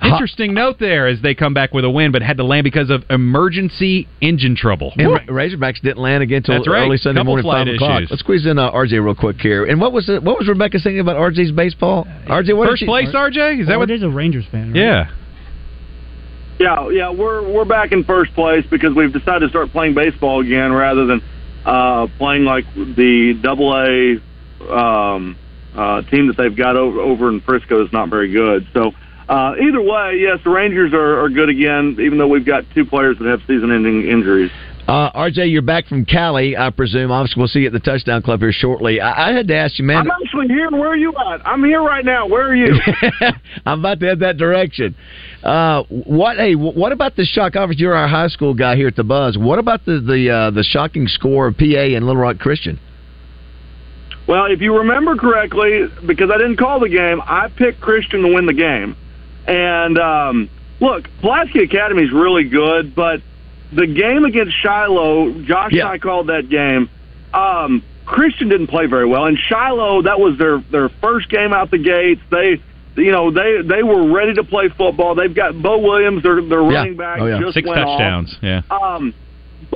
interesting note there as they come back with a win, but had to land because of emergency engine trouble. And Razorbacks didn't land again until early Sunday morning, 5 o'clock. Let's squeeze in RJ real quick here. And what was Rebecca saying about RJ's baseball? RJ, what first place, RJ? Is that what? There's a Rangers fan, right? Yeah. Yeah, we're back in first place because we've decided to start playing baseball again rather than playing like the AA team that they've got over in Frisco is not very good. So either way, yes, the Rangers are good again, even though we've got two players that have season-ending injuries. RJ, you're back from Cali, I presume. Obviously, we'll see you at the Touchdown Club here shortly. I had to ask you, man. I'm actually here. Where are you at? I'm here right now. Where are you? I'm about to head that direction. What about the shock? Obviously, you're our high school guy here at the Buzz. What about the shocking score of PA and Little Rock Christian? Well, if you remember correctly, because I didn't call the game, I picked Christian to win the game. And, look, Pulaski Academy is really good, but the game against Shiloh, Josh and I called that game. Christian didn't play very well, and Shiloh, that was their first game out the gates. They were ready to play football. They've got Bo Williams, their running back. Oh, yeah. Just 6 touchdowns. Off. Yeah.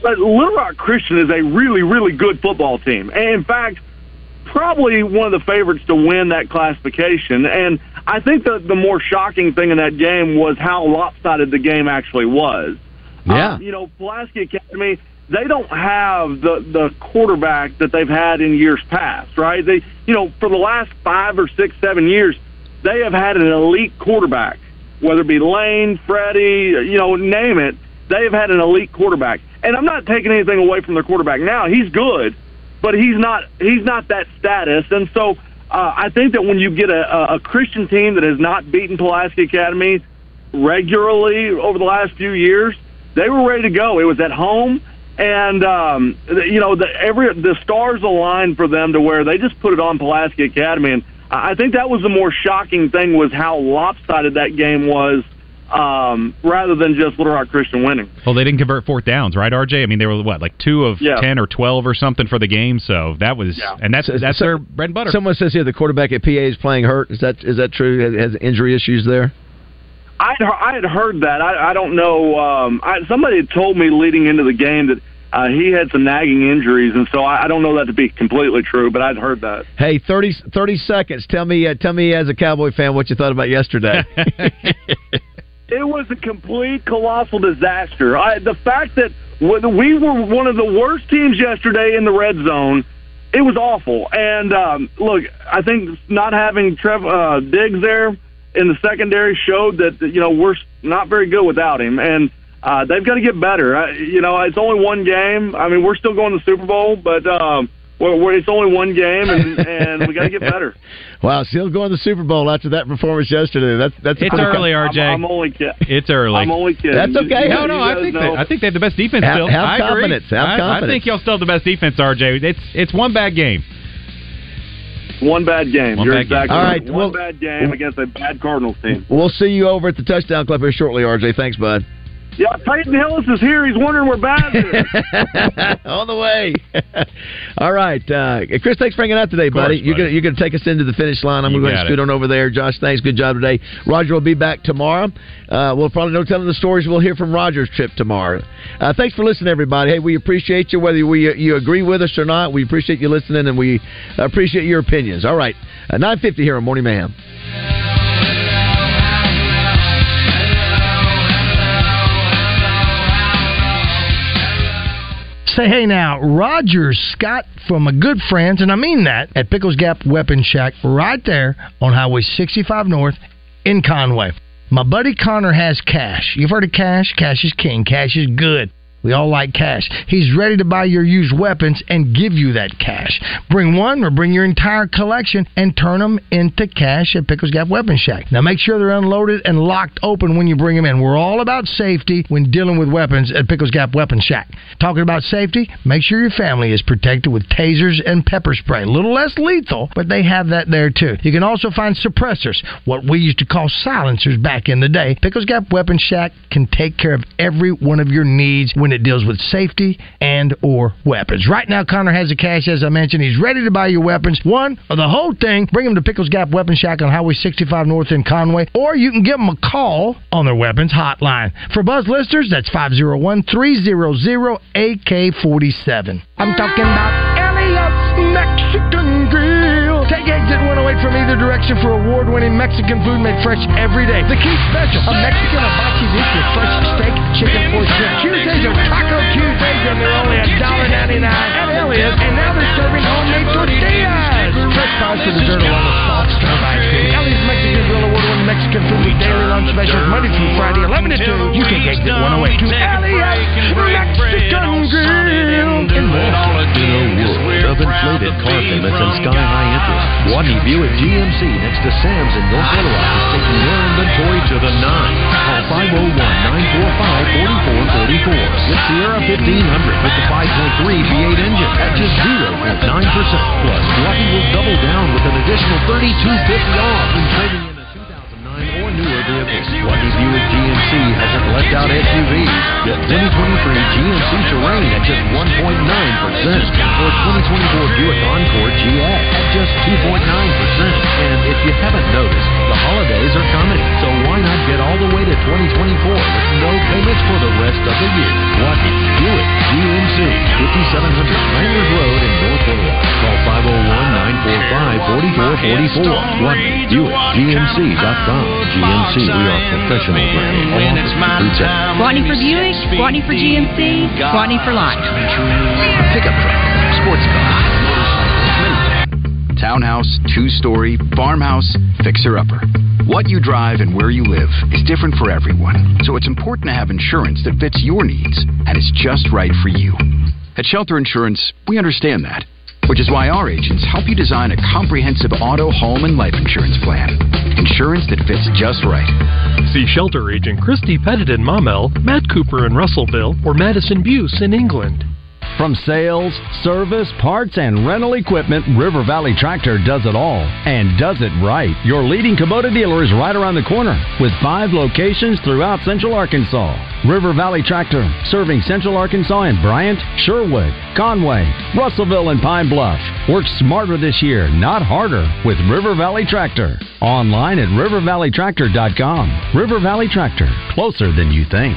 But Little Rock Christian is a really, really good football team, and in fact, probably one of the favorites to win that classification. And I think the more shocking thing in that game was how lopsided the game actually was. Yeah. Pulaski Academy, they don't have the quarterback that they've had in years past, right? They, for the last 5 or 6, 7 years, they have had an elite quarterback, whether it be Lane, Freddie, name it. They have had an elite quarterback. And I'm not taking anything away from their quarterback now. He's good, but he's not that status. And so I think that when you get a Christian team that has not beaten Pulaski Academy regularly over the last few years, they were ready to go. It was at home, and the stars aligned for them to where they just put it on Pulaski Academy. And I think that was the more shocking thing, was how lopsided that game was, rather than just Little Rock Christian winning. Well, they didn't convert fourth downs, right, RJ? I mean, they were like 2 of 10 or 12 or something for the game. So that was, and that's their bread and butter. Someone says here the quarterback at PA is playing hurt. Is that true? Has injury issues there? I had heard that. I don't know. Somebody had told me leading into the game that he had some nagging injuries, and so I don't know that to be completely true, but I'd heard that. Hey, 30 seconds. Tell me as a Cowboy fan what you thought about yesterday. It was a complete, colossal disaster. The fact that we were one of the worst teams yesterday in the red zone, it was awful. And, look, I think not having Diggs there in the secondary showed that, we're not very good without him, and they've got to get better. It's only one game. I mean, we're still going to the Super Bowl, but it's only one game, and we got to get better. Wow, still going to the Super Bowl after that performance yesterday. It's early, RJ. I'm only kidding. It's early. I'm only kidding. That's okay. I think they have the best defense still. Have confidence. Have confidence. I think y'all still have the best defense, RJ. It's one bad game. One bad game. You're exactly right. One bad game against a bad Cardinals team. We'll see you over at the Touchdown Club here shortly, RJ. Thanks, bud. Yeah, Peyton Hillis is here. He's wondering where Babs is. All the way. All right. Chris, thanks for hanging out today, buddy. You're going to take us into the finish line. I'm going to scoot on over there. Josh, thanks. Good job today. Roger will be back tomorrow. We'll probably no telling the stories. We'll hear from Roger's trip tomorrow. Thanks for listening, everybody. Hey, we appreciate you. Whether you agree with us or not, we appreciate you listening, and we appreciate your opinions. All right. 9:50 here on Morning Mayhem. Say hey now, Roger Scott from a good friends, and I mean that, at Pickles Gap Weapon Shack right there on Highway 65 North in Conway. My buddy Connor has cash. You've heard of cash? Cash is king. Cash is good. We all like cash. He's ready to buy your used weapons and give you that cash. Bring one or bring your entire collection and turn them into cash at Pickles Gap Weapon Shack. Now make sure they're unloaded and locked open when you bring them in. We're all about safety when dealing with weapons at Pickles Gap Weapon Shack. Talking about safety, make sure your family is protected with tasers and pepper spray. A little less lethal, but they have that there too. You can also find suppressors, what we used to call silencers back in the day. Pickles Gap Weapon Shack can take care of every one of your needs when when it deals with safety and or weapons. Right now, Connor has the cash, as I mentioned. He's ready to buy your weapons, one or the whole thing. Bring him to Pickles Gap Weapon Shack on Highway 65 North in Conway, or you can give him a call on their weapons hotline. For Buzz listeners, that's 501-300-AK47. I'm talking about Elliot's Mexican Grill. Take exit 108 from either direction for award-winning Mexican food made fresh every day. The key special, a Mexican hibachi dish with fresh steak, chicken, or shrimp. Tuesdays are Taco Tuesdays, and they're only $1.99 at Elliot's. And now they're serving homemade tortillas. Fresh pies for dessert along with soft serve ice cream. Elliot's Mexican Grill, award-winning Mexican food with daily lunch specials Monday through Friday, 11 to 2. You can exit 108 to Elliot's Mexican Grill. In the world of inflated car payments and sky-high interest, Guatney Buick GMC next to Sam's in North Little Rock is taking your inventory to the 9. Call 501-945-4444. Get Sierra 1500 with the 5.3 V8 engine at just 0.9%. Plus, Guatney will double down with an additional $3,250 off in trading in a 2009 or newer vehicle. Guatney Buick GMC hasn't left out SUVs. Get 2023 GMC Terrain at just 1.9%. Or 2024 Buick Encore GX at just 2.9%. And if you haven't noticed, the holidays are coming. So why not get all the way to 2024 with no payments for the rest of the year? Lucky Buick GMC, 5700 Langers Road in North Little Rock. Call 501-945-4444. Lucky Buick GMC.com. GMC, we are professional brand. Guatney for Buick, Guatney for GMC, Guatney for life. Pickup truck, sports car, townhouse, two-story, farmhouse, fixer-upper. What you drive and where you live is different for everyone, so it's important to have insurance that fits your needs and is just right for you. At Shelter Insurance, we understand that, which is why our agents help you design a comprehensive auto, home, and life insurance plan. Insurance that fits just right. See Shelter Agent Christy Pettit in Maumelle, Matt Cooper in Russellville, or Madison Buse in England. From sales, service, parts, and rental equipment, River Valley Tractor does it all and does it right. Your leading Kubota dealer is right around the corner with 5 locations throughout Central Arkansas. River Valley Tractor, serving Central Arkansas and Bryant, Sherwood, Conway, Russellville, and Pine Bluff. Work smarter this year, not harder, with River Valley Tractor. Online at rivervalleytractor.com. River Valley Tractor, closer than you think.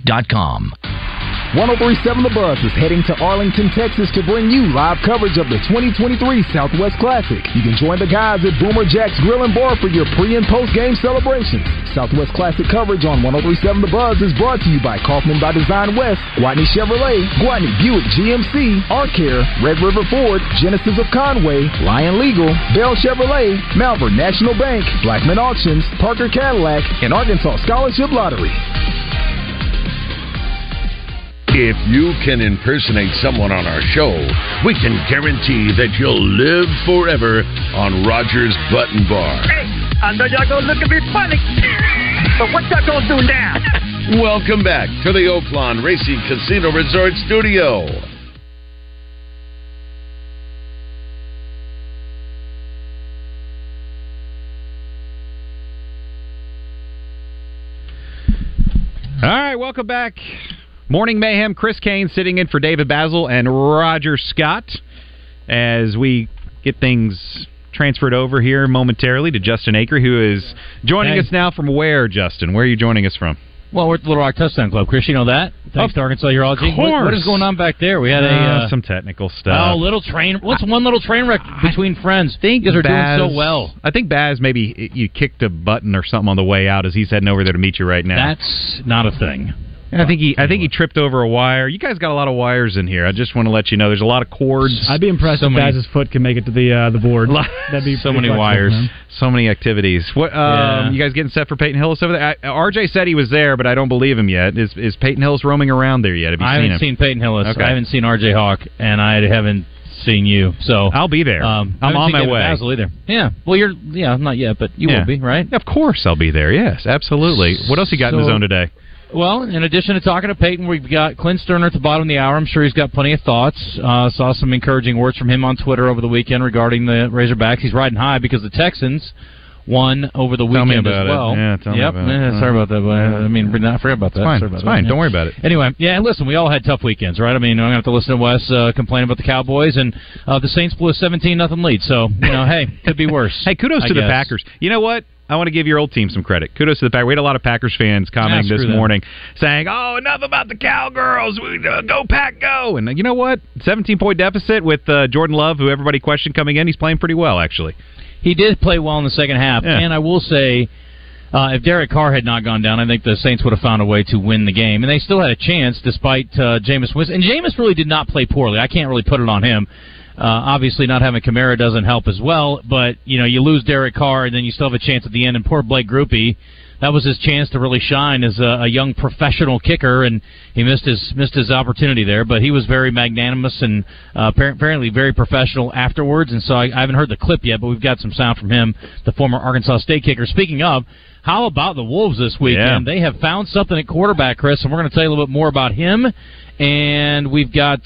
1037 The Buzz is heading to Arlington, Texas to bring you live coverage of the 2023 Southwest Classic. You can join the guys at Boomer Jack's Grill and Bar for your pre- and post-game celebrations. Southwest Classic coverage on 1037 The Buzz is brought to you by Kaufman by Design West, Guatney Chevrolet, Guatney Buick GMC, Arcare, Red River Ford, Genesis of Conway, Lion Legal, Bell Chevrolet, Malvern National Bank, Blackman Auctions, Parker Cadillac, and Arkansas Scholarship Lottery. If you can impersonate someone on our show, we can guarantee that you'll live forever on Roger's Button Bar. Hey, I know y'all gonna look at me funny, but what y'all gonna do now? Welcome back to the Oaklawn Racing Casino Resort Studio. All right, welcome back. Morning Mayhem, Chris Kane sitting in for David Basil and Roger Scott as we get things transferred over here momentarily to Justin Aker, who is joining us now from where, Justin? Where are you joining us from? Well, we're at the Little Rock Touchdown Club, Chris. You know that. Thanks to Arkansas Urology. What is going on back there? We had some technical stuff. One little train wreck between friends? Think you guys are doing so well. I think Baz maybe you kicked a button or something on the way out as he's heading over there to meet you right now. That's not a thing. And I think he tripped over a wire. You guys got a lot of wires in here. I just want to let you know there's a lot of cords. I'd be impressed if Baz's foot can make it to the board. That'd be so many wires, so many activities. What you guys getting set for Peyton Hillis over there? RJ said he was there, but I don't believe him yet. Is Peyton Hillis roaming around there yet? Have you I haven't seen Peyton Hillis. Okay. I haven't seen RJ Hawk, and I haven't seen you. So I'll be there. I'm on my way. Basil either. Yeah. Well, not yet, but you will be, right? Of course, I'll be there. Yes, absolutely. What else he got in the zone today? Well, in addition to talking to Peyton, we've got Clint Sterner at the bottom of the hour. I'm sure he's got plenty of thoughts. Saw some encouraging words from him on Twitter over the weekend regarding the Razorbacks. He's riding high because the Texans won over the weekend as well. Yeah, tell me about it. Sorry about that. I mean, I forgot about that. It's fine. Don't worry about it. Anyway, listen, we all had tough weekends, right? I mean, I'm going to have to listen to Wes complain about the Cowboys, and the Saints blew a 17-0 lead. So, hey, could be worse. Hey, kudos to the Packers. You know what? I want to give your old team some credit. Kudos to the Packers. We had a lot of Packers fans commenting this morning saying, oh, enough about the Cowgirls. Go Pack, go. And you know what? 17-point deficit with Jordan Love, who everybody questioned coming in. He's playing pretty well, actually. He did play well in the second half. Yeah. And I will say, if Derek Carr had not gone down, I think the Saints would have found a way to win the game. And they still had a chance despite Jameis Winston. And Jameis really did not play poorly. I can't really put it on him. Obviously, not having Kamara doesn't help as well, but, you lose Derek Carr, and then you still have a chance at the end. And poor Blake Grupe, that was his chance to really shine as a young professional kicker, and he missed his opportunity there. But he was very magnanimous and apparently very professional afterwards. And so I haven't heard the clip yet, but we've got some sound from him, the former Arkansas State kicker. Speaking of, how about the Wolves this weekend? Yeah. They have found something at quarterback, Chris, and we're going to tell you a little bit more about him. And we've got...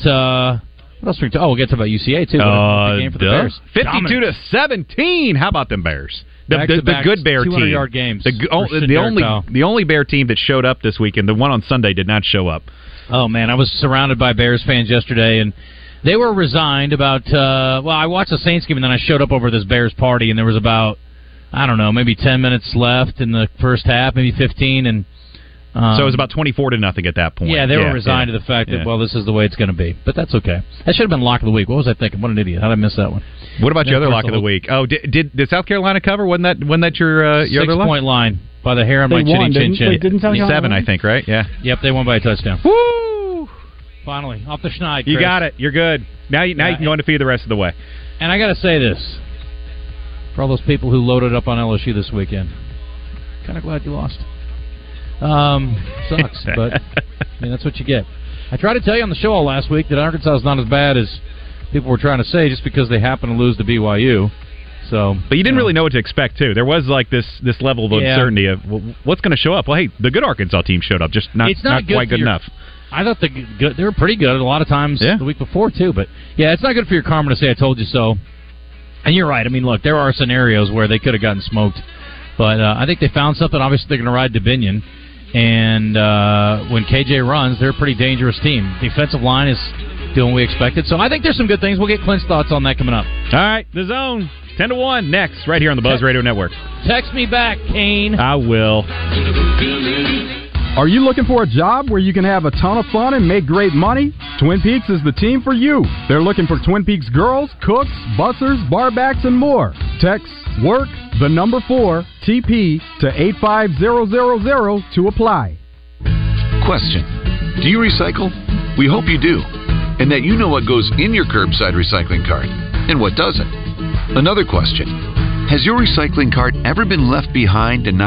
we'll get to about UCA, too. Game for the Bears. 52-17. How about them Bears? The good Bear team. 200-yard games. The only Bear team that showed up this weekend, the one on Sunday, did not show up. Oh, man. I was surrounded by Bears fans yesterday, and they were resigned about... I watched the Saints game, and then I showed up over this Bears party, and there was about, I don't know, maybe 10 minutes left in the first half, maybe 15, and... so it was about 24-0 at that point. Yeah, they were resigned to the fact that, this is the way it's going to be. But that's okay. That should have been lock of the week. What was I thinking? What an idiot. How did I miss that one? What about your other lock of the week? Oh, did South Carolina cover? Wasn't that your other lock? 6-point line by the hair on my chin. They didn't tell you 7, I think, right? Yeah. Yep, they won by a touchdown. Woo! Finally, off the schneid, Chris. You got it. You're good. Now you can go undefeated the rest of the way. And I got to say this. For all those people who loaded up on LSU this weekend, kind of glad you lost. Sucks, but that's what you get. I tried to tell you on the show all last week that Arkansas is not as bad as people were trying to say just because they happen to lose to BYU. So, but you didn't really know what to expect, too. There was like this level of uncertainty of what's going to show up. Well, hey, the good Arkansas team showed up, just not quite good enough. I thought they were pretty good a lot of times the week before, too. But, it's not good for your karma to say I told you so. And you're right. I mean, look, there are scenarios where they could have gotten smoked. But I think they found something. Obviously, they're going to ride DeBinion. And when KJ runs, they're a pretty dangerous team. The defensive line is doing what we expected. So I think there's some good things. We'll get Clint's thoughts on that coming up. All right, The Zone, 10-1 next, right here on the Buzz Radio Network. Text me back, Kane. I will. Are you looking for a job where you can have a ton of fun and make great money? Twin Peaks is the team for you. They're looking for Twin Peaks girls, cooks, bussers, barbacks, and more. Text WORK, the number 4, TP, to 85000 to apply. Question. Do you recycle? We hope you do, and that you know what goes in your curbside recycling cart and what doesn't. Another question. Has your recycling cart ever been left behind and not